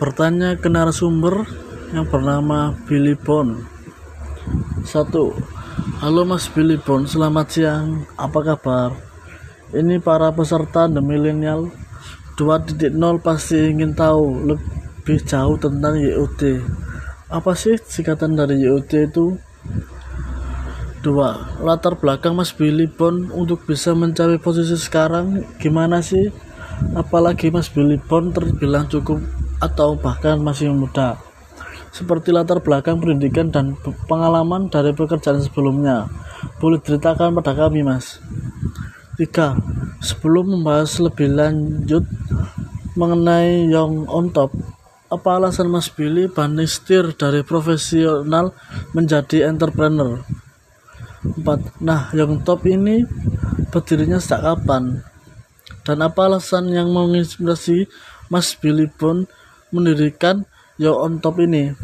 Bertanya ke narasumber yang bernama Billy Bond. 1. Halo Mas Billy Bond, selamat siang. Apa kabar? Ini para peserta The Millennial 2.0 pasti ingin tahu lebih jauh tentang YOT. Apa sih singkatan dari YOT itu? 2. Latar belakang Mas Billy Bond untuk bisa mencapai posisi sekarang gimana sih? Apalagi Mas Billy Bond terbilang cukup atau bahkan masih muda, seperti latar belakang pendidikan dan pengalaman dari pekerjaan sebelumnya. Boleh ceritakan pada kami, Mas. 3. Sebelum membahas lebih lanjut mengenai Young On Top, apa alasan Mas Billy banding setir dari profesional menjadi entrepreneur? 4. Nah, Young On Top ini berdirinya sejak kapan? Dan apa alasan yang menginspirasi Mas Billy Bond mendirikan Young On Top ini?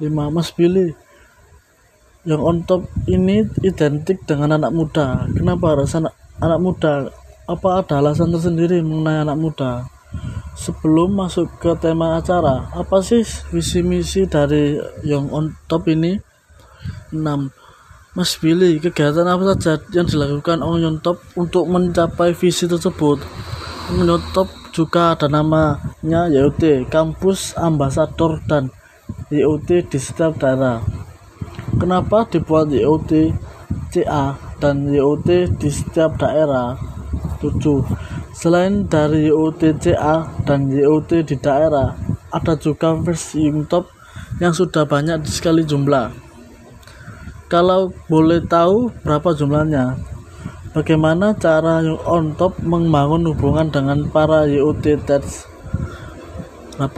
5. Mas Billy, Young On Top ini identik dengan anak muda. Kenapa harus anak muda? Apa ada alasan tersendiri mengenai anak muda? Sebelum masuk ke tema acara, apa sih visi misi dari Young On Top ini? 6. Mas Billy, kegiatan apa saja yang dilakukan oleh Young On Top untuk mencapai visi tersebut? Young On Top juga ada namanya YOT Campus Ambassador dan YOT di setiap daerah. Kenapa dibuat YOT CA dan YOT di setiap daerah? 7. Selain dari YOT CA dan YOT di daerah, ada juga versi Young On Top yang sudah banyak sekali jumlah. Kalau boleh tahu berapa jumlahnya? Bagaimana cara Young On Top membangun hubungan dengan para YOT Tets? 8.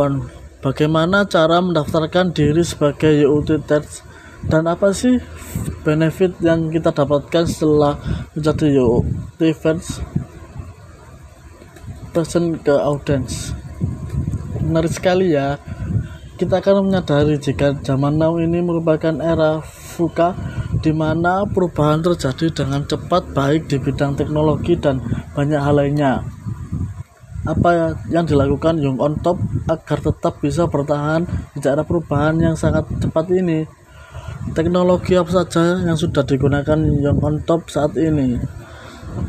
Bagaimana cara mendaftarkan diri sebagai YOT Tets? Dan apa sih benefit yang kita dapatkan setelah menjadi YOT Tets? Present ke audience. Menarik sekali ya. Kita akan menyadari jika zaman now ini merupakan era VUCA, di mana perubahan terjadi dengan cepat baik di bidang teknologi dan banyak hal lainnya. Apa yang dilakukan Young On Top agar tetap bisa bertahan di era perubahan yang sangat cepat ini? Teknologi apa saja yang sudah digunakan Young On Top saat ini?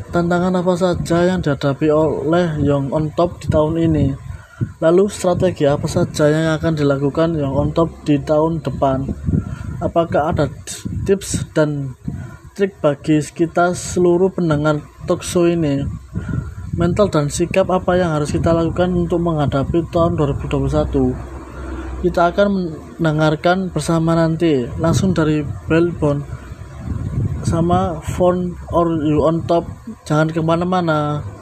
Tantangan apa saja yang dihadapi oleh Young On Top di tahun ini? Lalu strategi apa saja yang akan dilakukan Young On Top di tahun depan? Apakah ada tips dan trik bagi kita seluruh pendengar talkshow ini? Mental dan sikap apa yang harus kita lakukan untuk menghadapi tahun 2021? Kita akan mendengarkan bersama nanti langsung dari Billy Bond sama Young On Top. Jangan kemana-mana.